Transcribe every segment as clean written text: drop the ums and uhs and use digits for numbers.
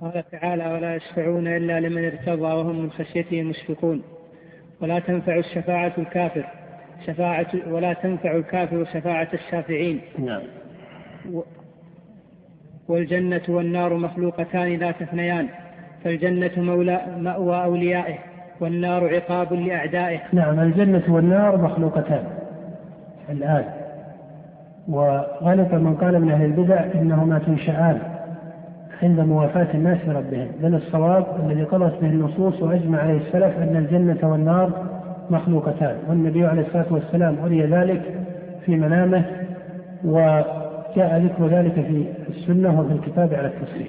قال تعالى: ولا يشفعون إلا لمن ارتضى وهم من خشيته مشفقون. ولا تنفع الشفاعة الكافر شفاعة، ولا تنفع الكافر شفاعة الشافعين. نعم. والجنة والنار مخلوقتان لا تثنيان، فالجنة مأوى أوليائه والنار عقاب لأعدائه. نعم. الجنة والنار مخلوقتان الآن، وغلط من قال من أهل البدع إنهما تنشآن عند موافاة الناس ربهم، بل الصواب الذي قالت به النصوص وأجمع عليه السلف أن الجنة والنار مخلوقتان، والنبي عليه الصلاة والسلام أري ذلك في منامه، وجاء ذكر ذلك في السنة وفي الكتاب على التصريح.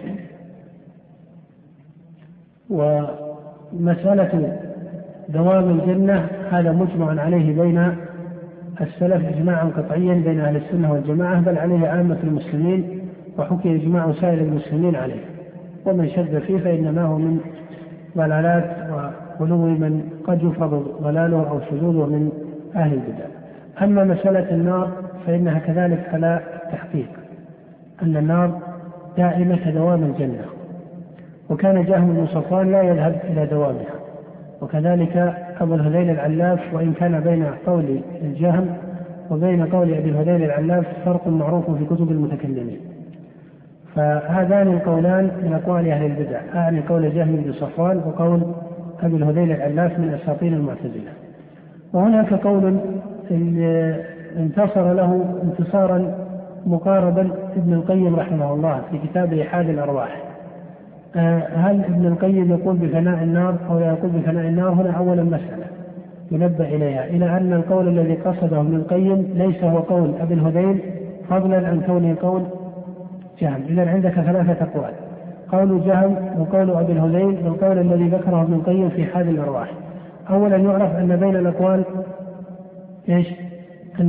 ومسألة دوام الجنة هذا مجمع عليه بين السلف إجماعا قطعيا بين أهل السنة والجماعة، بل عليه عامة المسلمين وحكي إجماع سائر المسلمين عليه، ومن شد فيه فإنما هو من ضلالات وغلو من قد يفرض ضلاله أو شذوذه من أهل البدع. أما مسألة النار فإنها كذلك على التحقيق، أن النار دائمة دوام الجنة، وكان جهم بن صفوان لا يذهب إلى دوامها، وكذلك أبو الهذيل العلاف، وإن كان بين قول الجهم وبين قول أبي الهذيل العلاف فرق معروف في كتب المتكلمين. فهذان القولان من أقوال أهل البدع، أعني قول جهم بن صفوان وقول أبي الهذيل العلاف من أساطين المعتزلة. وهناك قول انتصر له انتصارا مقاربا ابن القيم رحمه الله في كتابه حال الأرواح. هل ابن القيم يقول بفناء النار أو لا يقول بفناء النار؟ هنا أولا مسألة ينبه إليها، إلى أن القول الذي قصده ابن القيم ليس هو قول أبي الهذيل، فضلا عن كونه قول جهم. إذن عندك ثلاثة أقوال: قول جهم وقول أبي الهذيل والقول الذي ذكره ابن القيم في حال الأرواح. أولا يعرف أن بين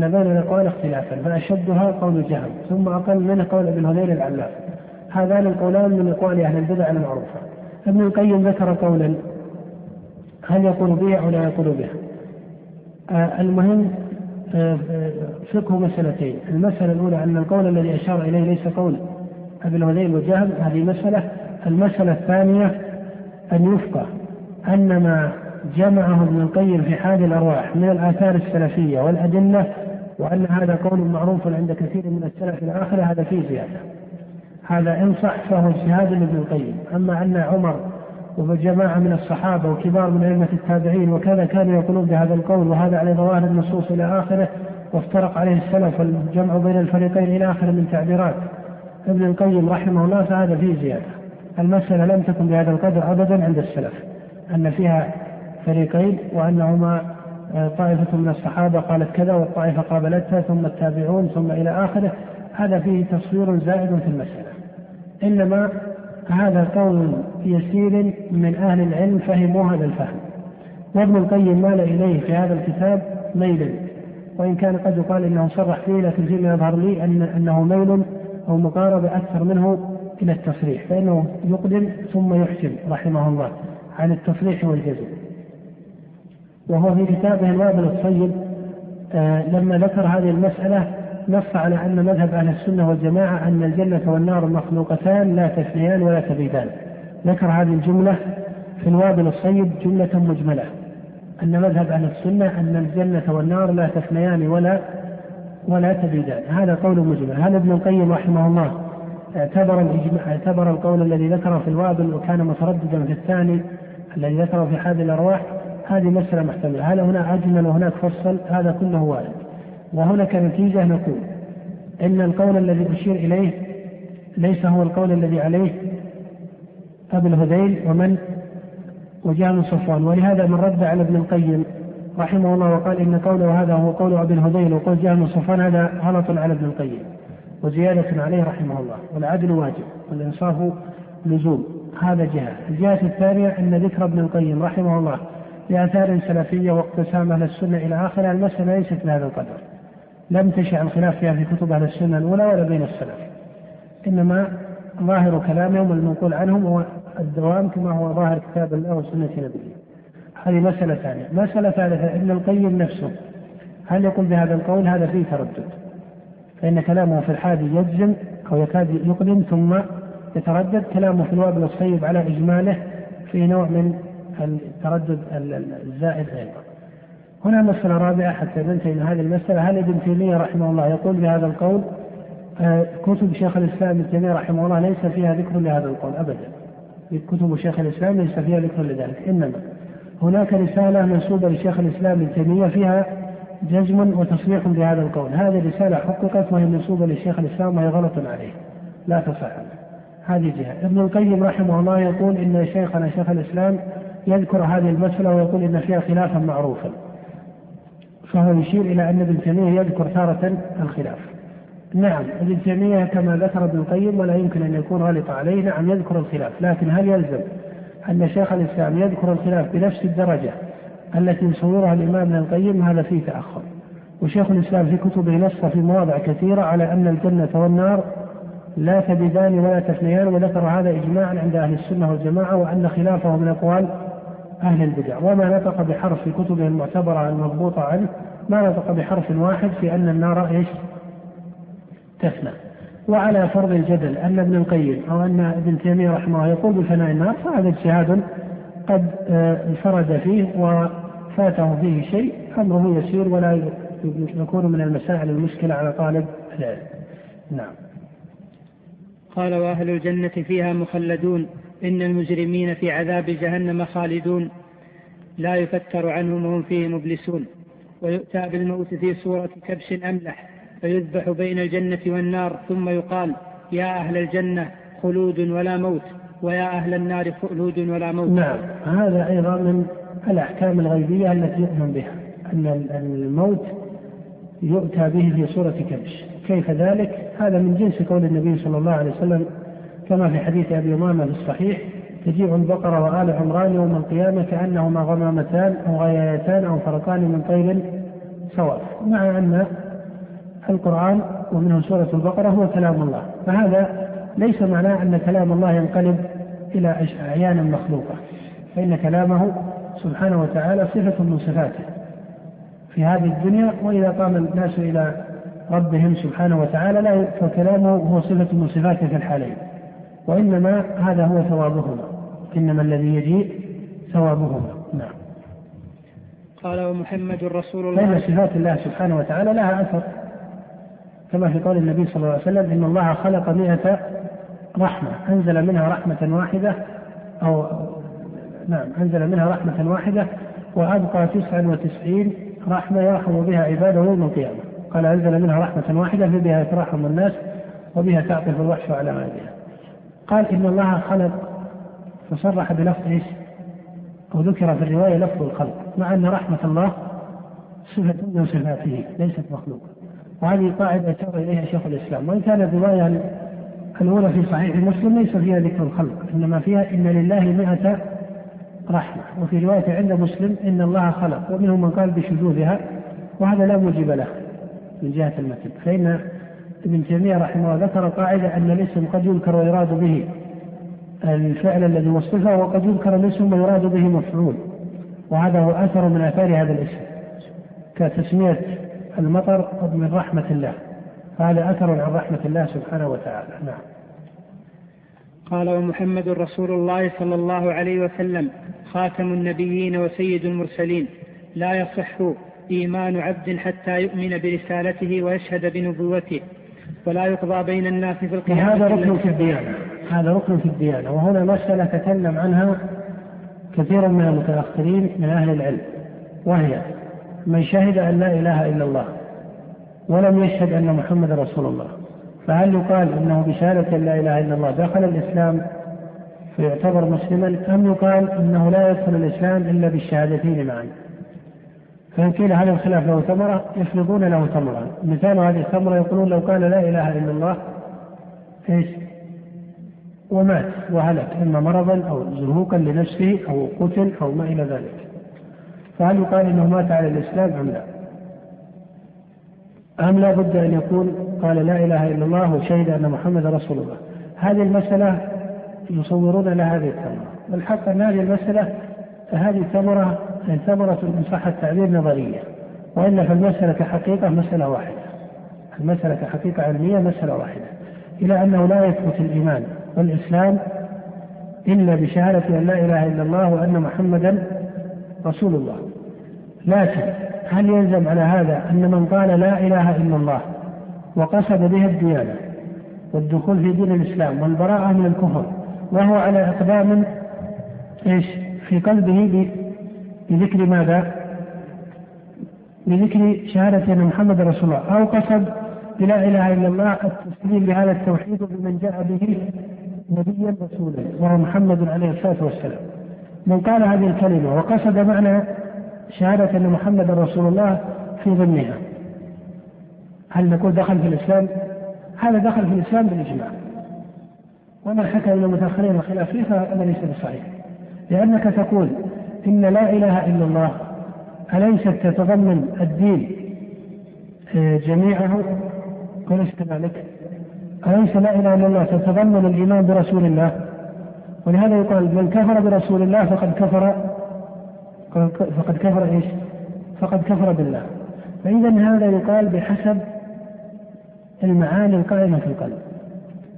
الأقوال اختلافا، فأشدها قول جهم، ثم أقل منه قول أبي الهذيل العلاف. هذان القولان من أقوال أهل البدع المعروفة. ابن القيم ذكر قولا هل يقول بها أو لا يقول بها؟ المهم فقه مسألتين: المسألة الأولى أن القول الذي أشار إليه ليس قول أبي الهذيل وجهم، هذه مسألة. المسألة الثانية أن يفقه أن ما جمعه ابن القيم في حال الأرواح من الآثار السلفية والأدلة، وأن هذا قول معروف عند كثير من السلف الآخر، هذا فيه زيادة، هذا إن صح فهو اجتهاد لابن القيم. أما أن عمر وجماعة من الصحابة وكبار من أئمة التابعين وكذا كانوا يقولون بهذا القول، وهذا على ظواهر النصوص إلى آخره، وافترق عليه السلف والجمع بين الفريقين إلى آخره من تعبيرات ابن القيم رحمه الله، فهذا فيه زيادة. المسألة لم تكن بهذا القدر أبدا عند السلف، أن فيها فريقين، وأنهما طائفة من الصحابة قالت كذا والطائفة قابلتها ثم التابعون ثم إلى آخره، هذا فيه تصوير زائد في المسألة. إنما هذا قول يسير من أهل العلم فهموا هذا الفهم، وابن القيم مال إليه في هذا الكتاب ميلا، وإن كان قد يقال إنه صرح فيه، لكن فيما يظهر لي أنه ميل أو مقاربة أكثر منه إلى التصريح، فإنه يقدم ثم يحسن رحمه الله عن التصريح والجزم. وهو في كتابه الوابل الطيب لما ذكر هذه المسألة نص على أن مذهب أهل السنة والجماعة أن الجنة والنار مخلوقتان لا تثنيان ولا تبيدان. ذكر هذه الجملة في الوابل الصيب جملة مجملة، أن مذهب أهل السنة أن الجنة والنار لا تثنيان ولا تبيدان، هذا قول مجمل. هل ابن القيم رحمه الله اعتبر القول الذي ذكره في الوابل وكان مترددا في الثاني الذي ذكره في حاد الأرواح؟ هذه مسألة محتملة. هل هنا أجمل وهناك فصل؟ هذا كله وارد. وهناك نتيجة نقول إن القول الذي أشير إليه ليس هو القول الذي عليه أبي الهذيل ومن وجهم صفوان، ولهذا من رد على ابن القيم رحمه الله وقال إن قوله هذا هو قول أبي الهذيل وقول جهم صفوان، هذا غلط على ابن القيم وزيادة عليه رحمه الله. والعدل واجب والإنصاف لزوم، هذا جهة. الجهة الثانية أن ذكر ابن القيم رحمه الله لآثار سلفية واقتسام أهل السنة إلى آخر، المسألة ليست بهذا القدر، لم تشع الخلاف فيها في كتب أهل السنة الأولى ولا بين السلف، إنما ظاهر كلامهم والمنقول عنهم هو الدوام كما هو ظاهر كتاب الله وسنة نبيه. هذه مسألة ثانية. مسألة ثالثة، ابن القيم نفسه هل يقول بهذا القول؟ هذا فيه تردد، فإن كلامه في الحادي يجزم أو يكاد يقدم ثم يتردد كلام حلوان بن الصيب على إجماله في نوع من التردد الزائد أيضا. هنا مسألة رابعة حتى ننتهي من هذه المسألة. هل ابن تيمية رحمه الله يقول بهذا القول؟ كتب شيخ الإسلام ابن تيمية رحمه الله ليس فيها ذكر لهذا القول أبدا، كتب شيخ الإسلام ليس فيها ذكر لذلك، إنما هناك رسالة منسوبة لشيخ الإسلام ابن تيمية فيها جزم وتصريح بهذا القول. هذه الرسالة حققت وهي منسوبة للشيخ الإسلام وهي غلط عليه لا تصح. هذه جهة. ابن القيم رحمه الله يقول إن شيخنا شيخ الإسلام يذكر هذه المسألة ويقول إن فيها خلافا معروفا، فهو يشير إلى أن ابن تيمية يذكر تارة الخلاف. نعم ابن تيمية كما ذكر ابن القيم ولا يمكن أن يكون غالط عليه، نعم يذكر الخلاف، لكن هل يلزم أن شيخ الإسلام يذكر الخلاف بنفس الدرجة التي يصورها الإمام ابن القيم؟ هذا فيه تأخر. وشيخ الإسلام في كتبه نص في مواضع كثيرة على أن الجنة والنار لا تبدان ولا تفنيان، وذكر هذا إجماعا عند أهل السنة والجماعة، وأن خلافه من أقوال أهل البدع. وما نطق بحرف في كتبه المعتبرة المضبوطة عنه ما نطق بحرف واحد في أن النار تفنى. وعلى فرض الجدل أن ابن القيم أو أن ابن تيمية رحمه الله يقول بفناء النار، فهذا اجتهاد قد انفرد فيه وفاته فيه شيء، أمره يسير ولا يكون من المسائل المشكلة على طالب العلم. نعم. قال: وأهل الجنة فيها مخلدون، إن المجرمين في عذاب جهنم خالدون لا يفتر عنهم وهم فيه مبلسون، ويؤتى بالموت في صورة كبش أملح فيذبح بين الجنة والنار، ثم يقال: يا أهل الجنة خلود ولا موت، ويا أهل النار خلود ولا موت. نعم، هذا أيضا من الأحكام الغيبية التي يؤمن بها أن الموت يؤتى به في صورة كبش. كيف ذلك؟ هذا من جنس قول النبي صلى الله عليه وسلم كما في حديث أبي أمامة الصحيح: تجيء البقرة وآل عمران يوم القيامة كأنهما غمامتان أو غيايتان أو فرقان من طير سواف. مع أن القرآن ومنه سورة البقرة هو كلام الله، فهذا ليس معناه أن كلام الله ينقلب إلى أعيان مخلوقة، فإن كلامه سبحانه وتعالى صفة من صفاته في هذه الدنيا، وإذا قام الناس إلى ربهم سبحانه وتعالى لا يؤثر كلامه، هو صفة من صفاته في الحالين، وإنما هذا هو ثوابهما، إنما الذي يجيء ثوابهما. نعم. قال: ومحمد رسول الله. لأن صفات الله سبحانه وتعالى لها أثر كما في قول النبي صلى الله عليه وسلم: إن الله خلق 100 رحمة، أنزل منها رحمة واحدة وأبقى 99 رحمة يرحم بها عباده يوم القيامة. قال: أنزل منها رحمة واحدة فبها يترحم الناس وبها تعطف الوحش على عادها. قال: إن الله خلق، فصرح بلفظ أو ذكر في الرواية لفظ الخلق، مع أن رحمة الله صفة من صفاته ليست مخلوقة. وهذه قاعدة أشار إليها شيخ الإسلام، وإن كانت الرواية الأولى في صحيح مسلم ليس فيها ذكر الخلق، إنما فيها إن لله 100 رحمة، وفي رواية عند مسلم إن الله خلق، ومنهم من قال بشذوذها، وهذا لا موجب له من جهة المتن، فإن ابن تيمية رحمه الله ذكر قاعدة أن الاسم قد يذكر ويراد به الفعل الذي وصفه، وقد يذكر الاسم ويراد به مفعول، وهذا هو أثر من آثار هذا الاسم، كتسمية المطر من رحمة الله، هذا أثر عن رحمة الله سبحانه وتعالى. نعم. قال: ومحمد رسول الله صلى الله عليه وسلم خاتم النبيين وسيد المرسلين، لا يصح إيمان عبد حتى يؤمن برسالته ويشهد بنبوته، ولا يقضى بين الناس في القيامة. هذا ركن في الديانة، وهنا مسألة تكلم عنها كثيرا من المتأخرين من أهل العلم، وهي من شهد أن لا إله إلا الله ولم يشهد أن محمد رسول الله، فهل يقال أنه بشهادة أن لا إله إلا الله دخل الإسلام فيعتبر مسلما، أم يقال أنه لا يدخل الإسلام إلا بالشهادتين معا؟ فإن قيل هذا الخلاف له ثمرة يفرضون له ثمرة. مثال هذه الثمرة يقولون: لو قال لا إله إلا الله ومات وهلك، إما مرضا أو زهوكا لنفسه أو قتل أو ما إلى ذلك، فهل يقال إنه مات على الإسلام أم لا؟ أم لا بد أن يكون قال لا إله إلا الله وشهد أن محمد رسول الله؟ هذه المسألة يصورون لها هذه الثمرة، والحق أن هذه المسألة هذه الثمرة ثمرة إن صح التعبير نظرية، وإلا فالمسألة كحقيقة مسألة واحدة، المسألة كحقيقة علمية مسألة واحدة، إلى أنه لا يثبت الإيمان والإسلام إلا بشهادة أن لا إله إلا الله وأن محمدا رسول الله. لكن هل يلزم على هذا أن من قال لا إله إلا الله وقصد بها الديانة والدخول في دين الإسلام والبراءة من الكفر وهو على إقدام في قلبه بذكر ماذا؟ بذكر شهادة أن محمد رسول الله، أو قصد بلا إله إلا الله التسليم بهذا التوحيد بمن جاء به نبيا رسولا وهو محمد عليه الصلاة والسلام. من قال هذه الكلمة وقصد معنى شهادة أن محمد رسول الله في ضمنها، هل نقول دخل في الإسلام؟ هذا دخل في الإسلام بالإجماع، وما حكى من المتأخرين والخلاف فيه فهذا ليس بصحيح، لأنك تقول إن لا إله إلا الله أليست تتضمن الدين جميعه وليس كذلك؟ أليس لا إله إلا الله تتضمن الإيمان برسول الله؟ ولهذا يقال من كفر برسول الله فقد كفر إيش؟ فقد كفر بالله. فإذا هذا يقال بحسب المعاني القائمة في القلب.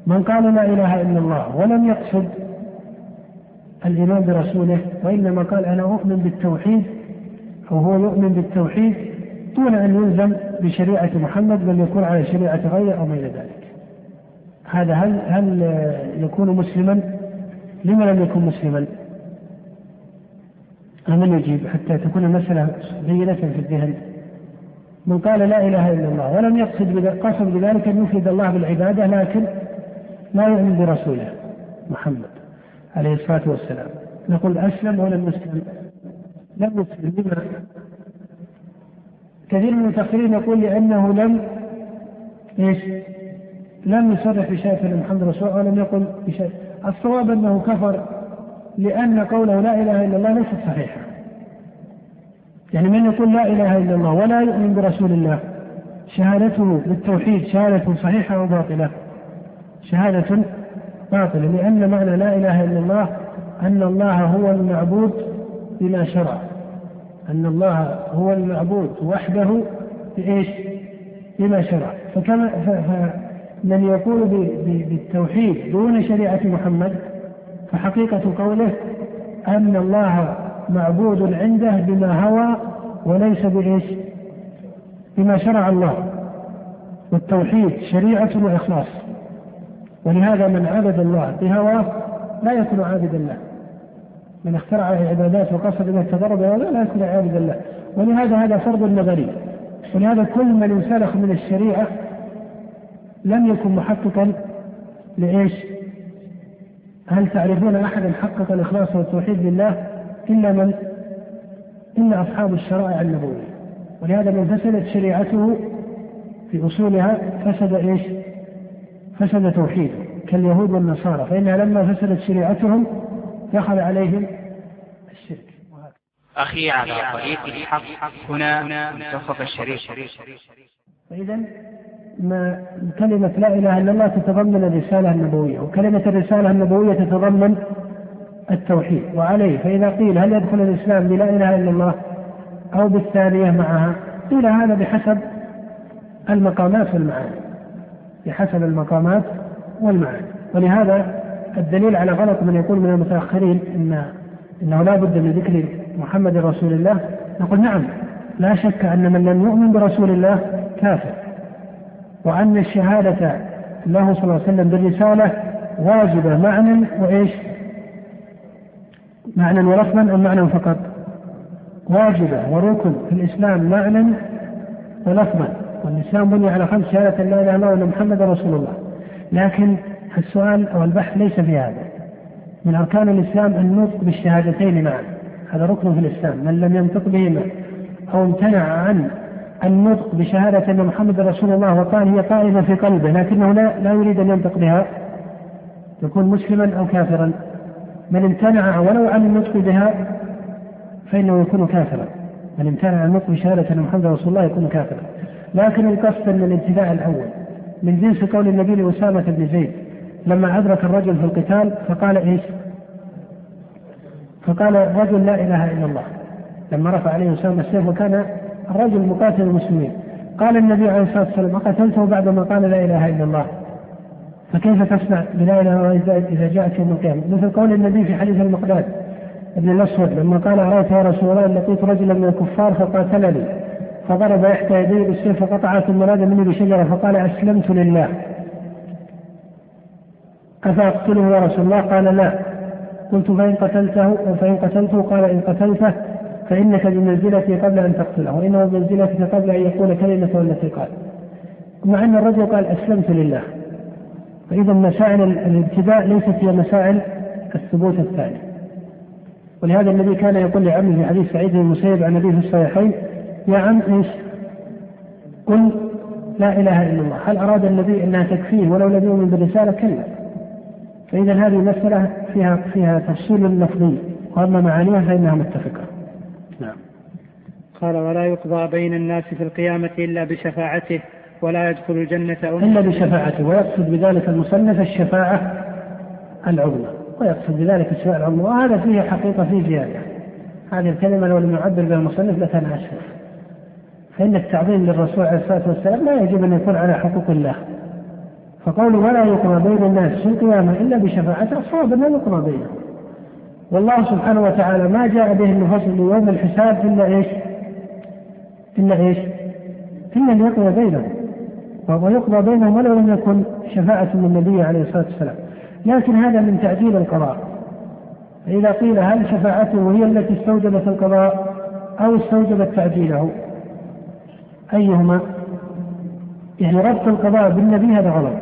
من قال لا إله إلا الله ولم يقصد الإيمان برسوله وإنما قال أنا أؤمن بالتوحيد أو هو يؤمن بالتوحيد دون أن يلزم بشريعة محمد بل يكون على شريعة غيره أو ما إلى ذلك، هذا هل يكون مسلما؟ لما لم يكن مسلما؟ من يجيب حتى تكون المسألة بينة في الذهن؟ من قال لا إله إلا الله ولم قصد بذلك أن يفرد الله بالعبادة لكن لا يؤمن برسوله محمد عليه الصلاة والسلام، نقول أسلم ولم يسلم؟ لم يسلم. لما؟ كثير من المتأخرين يقول لأنه لم يصرح بشيء محمد رسول الله ولم يقل بشيء. الصواب أنه كفر لأن قوله لا إله إلا الله ليست صحيحة، يعني من يقول لا إله إلا الله ولا يؤمن برسول الله شهادته للتوحيد شهادة صحيحة أو باطلة؟ شهادة باطلة، لأن معنى لا إله إلا الله أن الله هو المعبود بما شرع، أن الله هو المعبود وحده بإيش؟ بما شرع. فمن يقول بالتوحيد دون شريعة محمد فحقيقة قوله أن الله معبود عنده بما هوى وليس بإيش؟ بما شرع الله، والتوحيد شريعة وإخلاص، ولهذا من عبد الله بهواه لا يكون عابدا له، من اخترع عبادات وقصد بها التضرب لا يكون عابدا له، ولهذا هذا فرض نظري، ولهذا كل من انسلخ من الشريعة لم يكن محققا لإيش؟ هل تعرفون أحدا حقق الإخلاص والتوحيد لله إلا أصحاب الشرائع النبوية، ولهذا من فسدت شريعته في أصولها فسد إيش؟ فسد توحيده كاليهود والنصارى، فإنها لما فسدت شريعتهم دخل عليهم الشرك. أخي على طريق الحق هنا منتصف الشريك. فإذا ما كلمة لا إله إلا الله تتضمن الرسالة النبوية، وكلمة الرسالة النبوية تتضمن التوحيد، وعليه فإذا قيل هل يدخل الإسلام بلا إله إلا الله أو بالثانية معها؟ قيل هذا بحسب المقامات والمعاني، بحسب المقامات والمعاني، ولهذا الدليل على غلط من يقول من المتأخرين إنه لا بد من ذكر محمد رسول الله، نقول نعم لا شك أن من لم يؤمن برسول الله كافر، وأن الشهادة له صلى الله عليه وسلم بالرسالة واجبة معنى وإيش؟ معنى ولفظا أم معنى فقط؟ واجبة وركن في الإسلام معنى ولفظا، والإسلام بني على 5 شهادة لا إله إلا الله وأن محمد رسول الله. لكن السؤال أو البحث ليس في هذا، من أركان الإسلام النطق بالشهادتين معا، هذا ركن في الإسلام، من لم ينطق بهما أو امتنع عن النطق بشهادة أن محمد رسول الله وقال هي قائمة في قلبه لكنه لا يريد أن ينطق بها يكون مسلما أو كافرا، من امتنع ولو عن النطق بها فإنه يكون كافرا، من امتنع عن النطق بشهادة أن محمد رسول الله يكون كافرا. لكن القصد من الابتداء الأول من جنس قول النبي لأسامة بن زيد لما أدرك الرجل في القتال فقال إيش؟ فقال الرجل لا إله إلا الله لما رفع عليه أسامة السيف وكان الرجل مقاتل المسلمين، قال النبي عليه الصلاة والسلام قتلته بعدما قال لا إله إلا الله، فكيف تصنع بلا إله ولا إله إذا جاءت يوم القيامة؟ مثل قول النبي في حديث المقداد ابن الأسود لما قال رأيت يا رسول الله أن لقيت رجلا من الكفار فقاتلني فضرب إحدى يديه بالسيف فقطعها ثم نادى مني بشجرة فقال أسلمت لله، أفأقتله يا رسول الله؟ قال لا. قلت فإن قتلته قال إن قتلته فإنك بمنزلتي قبل أن تقتله وإنه بمنزلتك قبل أن يقول كلمة التي قال، مع أن الرجل قال أسلمت لله. فإذا مسائل الابتداء ليست هي مسائل الثبوت الثاني. ولهذا النبي كان يقول لعمه في حديث سعيد بن المسيب عن أبيه في الصحيحين: يا عم إيش؟ قل لا إله إلا الله. هل أراد النبي أنها تكفيه ولو لم يؤمن بالرسالة؟ كلا. فإذا هذه المسألة فيها تفصيل لفظي، وأما معانيها فإنها متفقة. نعم. قال: ولا يقضى بين الناس في القيامة إلا بشفاعته ولا يدخل الجنة إلا بشفاعته، ويقصد بذلك المصنف الشفاعة العظمى، ويقصد بذلك الشفاعة العظمى، وهذا فيه حقيقة فيه زيادة. هذه الكلمة لو لم يعبر بها المصنف لكان أشرف، فإن التعظيم للرسول عليه الصلاة والسلام لا يجب أن يكون على حقوق الله. فقوله ولا يقضى بين الناس في القيامة إلا بشفاعته صعب أن يقضى بينهم، والله سبحانه وتعالى ما جاء به النفوس ليوم الحساب إلا أن يقضى بينهم، ويقضى بينهم ولو لم يكن شفاعة من النبي عليه الصلاة والسلام. لكن هذا من تعجيل القضاء. فإذا قيل هل شفاعته هي التي استوجبت القضاء أو استوجبت تعجيله؟ أيهما؟ يعني ربط القضاء بالنبي هذا غلط.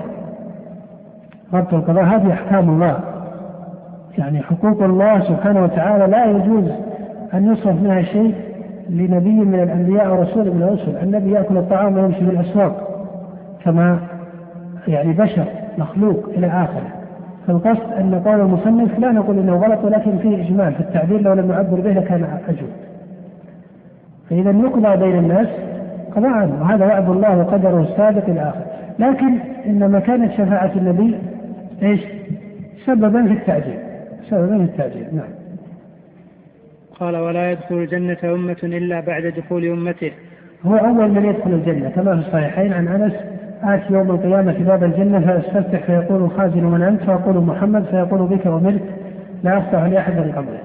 ربط القضاء هذه أحكام الله، يعني حقوق الله سبحانه وتعالى لا يجوز أن يصرف منها شيء لنبي من الأنبياء أو رسول من الرسل. النبي يأكل الطعام ويمشي بالأسواق كما يعني بشر مخلوق إلى آخره. فالقصد أن قول المصنف لا نقول أنه غلط، ولكن فيه إجمال، فالتعبير لو لم يعبر به كان أجود. فإذا يقضى بين الناس قضاء عنه، وهذا وعد الله وقدره السابق إلى آخره. لكن إنما كانت شفاعة النبي سببا في التعجيل. نعم. قال: ولا يدخل الجنة أمة إلا بعد دخول أمته. هو أول من يدخل الجنة، كما في الصحيحين عن أنس: آتي يوم القيامة باب الجنة فأستفتح فيقول الخازن: من أنت؟ فيقول: محمد. فيقول: بك وملك لا أفتح لأحد من قبله.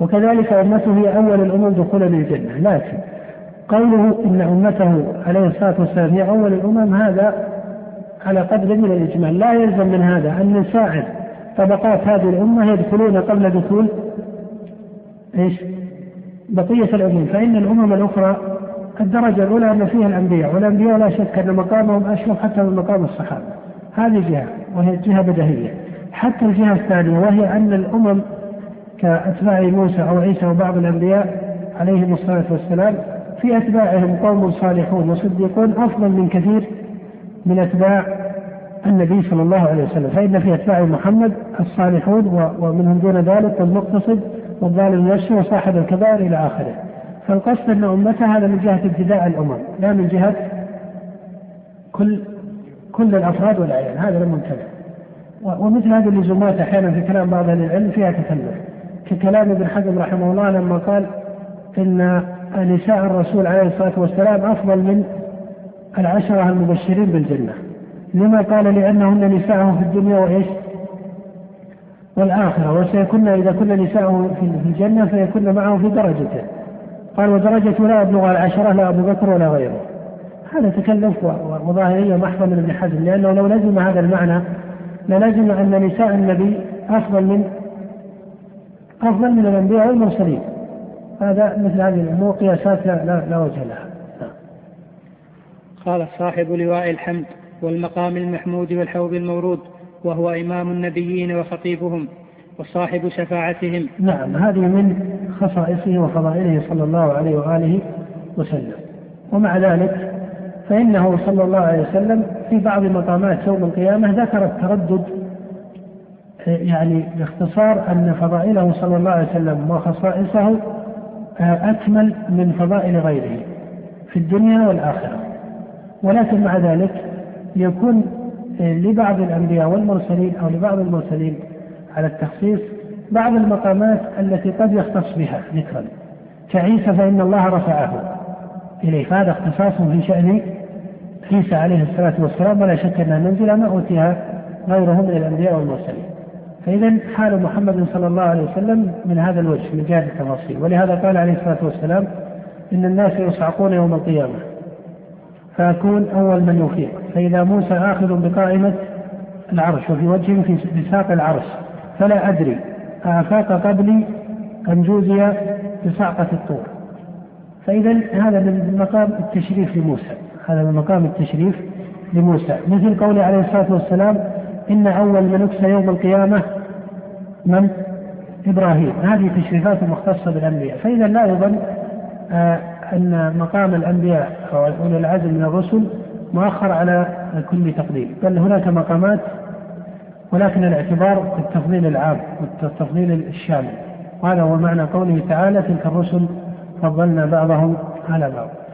وكذلك أمته هي أول الأمم دخولا للجنة. لكن قوله إن أمته عليه الصلاة والسلام هي أول الأمم، هذا على قدر من الإجمال. لا يلزم من هذا أن نساعد طبقات هذه الأمة يدخلون قبل دخول بقية الأمم. فإن الأمم الأخرى الدرجة الأولى أن فيها الأنبياء، والأنبياء لا شك أن مقامهم أشرف حتى من مقام الصحابة. هذه جهة، وهي الجهة بدهية. حتى الجهة الثانية، وهي أن الأمم كأتباع موسى أو عيسى وبعض الأنبياء عليهم الصلاة والسلام، في أتباعهم قوم صالحون وصديقون أفضل من كثير من أتباع النبي صلى الله عليه وسلم. فإن في أتباع محمد الصالحون ومنهم دون ذلك، والمقتصد والظالم نفسه وصاحب الكبائر إلى آخره. فالقصد أن أمته هذا من جهة ابتداء الأمم، لا من جهة كل الأفراد والأعيان، هذا الممتنع. ومثل هذه اللزومات أحيانا في كلام بعض أهل العلم فيها تكلف، ككلام ابن حزم رحمه الله لما قال إن نساء الرسول عليه الصلاة والسلام أفضل من العشرة المبشرين بالجنة. لما قال؟ لأنهن نساءه في الدنيا والآخرة، وسيكون إذا كن نساءه في الجنة فيكون معه في درجته. قال: ودرجة لا أبلغ العشرة لا أبو بكر ولا غيره. هذا تكلف وظاهرية محضة من ابن حزم، لأنه لو لزم هذا المعنى للزم أن نساء النبي أفضل من الأنبياء والمرسلين. هذا مثل هذه الأمور قياسات لا وجه لها. قال صاحب لواء الحمد والمقام المحمود والحوض المورود، وهو إمام النبيين وخطيبهم وصاحب شفاعتهم. نعم، هذه من خصائصه وفضائله صلى الله عليه وآله وسلم. ومع ذلك فإنه صلى الله عليه وسلم في بعض مقامات يوم القيامة ذكر التردد، يعني باختصار أن فضائله صلى الله عليه وسلم وخصائصه أكمل من فضائل غيره في الدنيا والآخرة. ولكن مع ذلك يكون لبعض الأنبياء والمرسلين أو لبعض المرسلين على التخصيص بعض المقامات التي قد يختص بها ذكرا، كعيسى فإن الله رفعه إليه، فهذا اختصاص في شأن عيسى عليه الصلاة والسلام. ولا شك أنها منزلة ما أوتيها غيرهم من الأنبياء والمرسلين. فإذا حال محمد صلى الله عليه وسلم من هذا الوجه من جهة التفاصيل، ولهذا قال عليه الصلاة والسلام: إن الناس يصعقون يوم القيامة فأكون أول من يفيق. فإذا موسى آخذ بقائمة العرش وفي وجهه في ساق العرش، فلا أدري أفاق قبلي أم جوزي بصعقة الطور. فإذا هذا من مقام التشريف لموسى، هذا من مقام التشريف لموسى، مثل قوله عليه الصلاة والسلام: إن أول من يكسى يوم القيامة من إبراهيم. هذه تشريفات مختصة بالأنبياء. فإذا لا يظن أن مقام الأنبياء أو أولي العزم من الرسل مؤخر على كل تقدير، بل هناك مقامات، ولكن الاعتبار بالتفضيل العام والتفضيل الشامل. وهذا هو معنى قوله تعالى: تلك الرسل فضلنا بعضهم على بعض.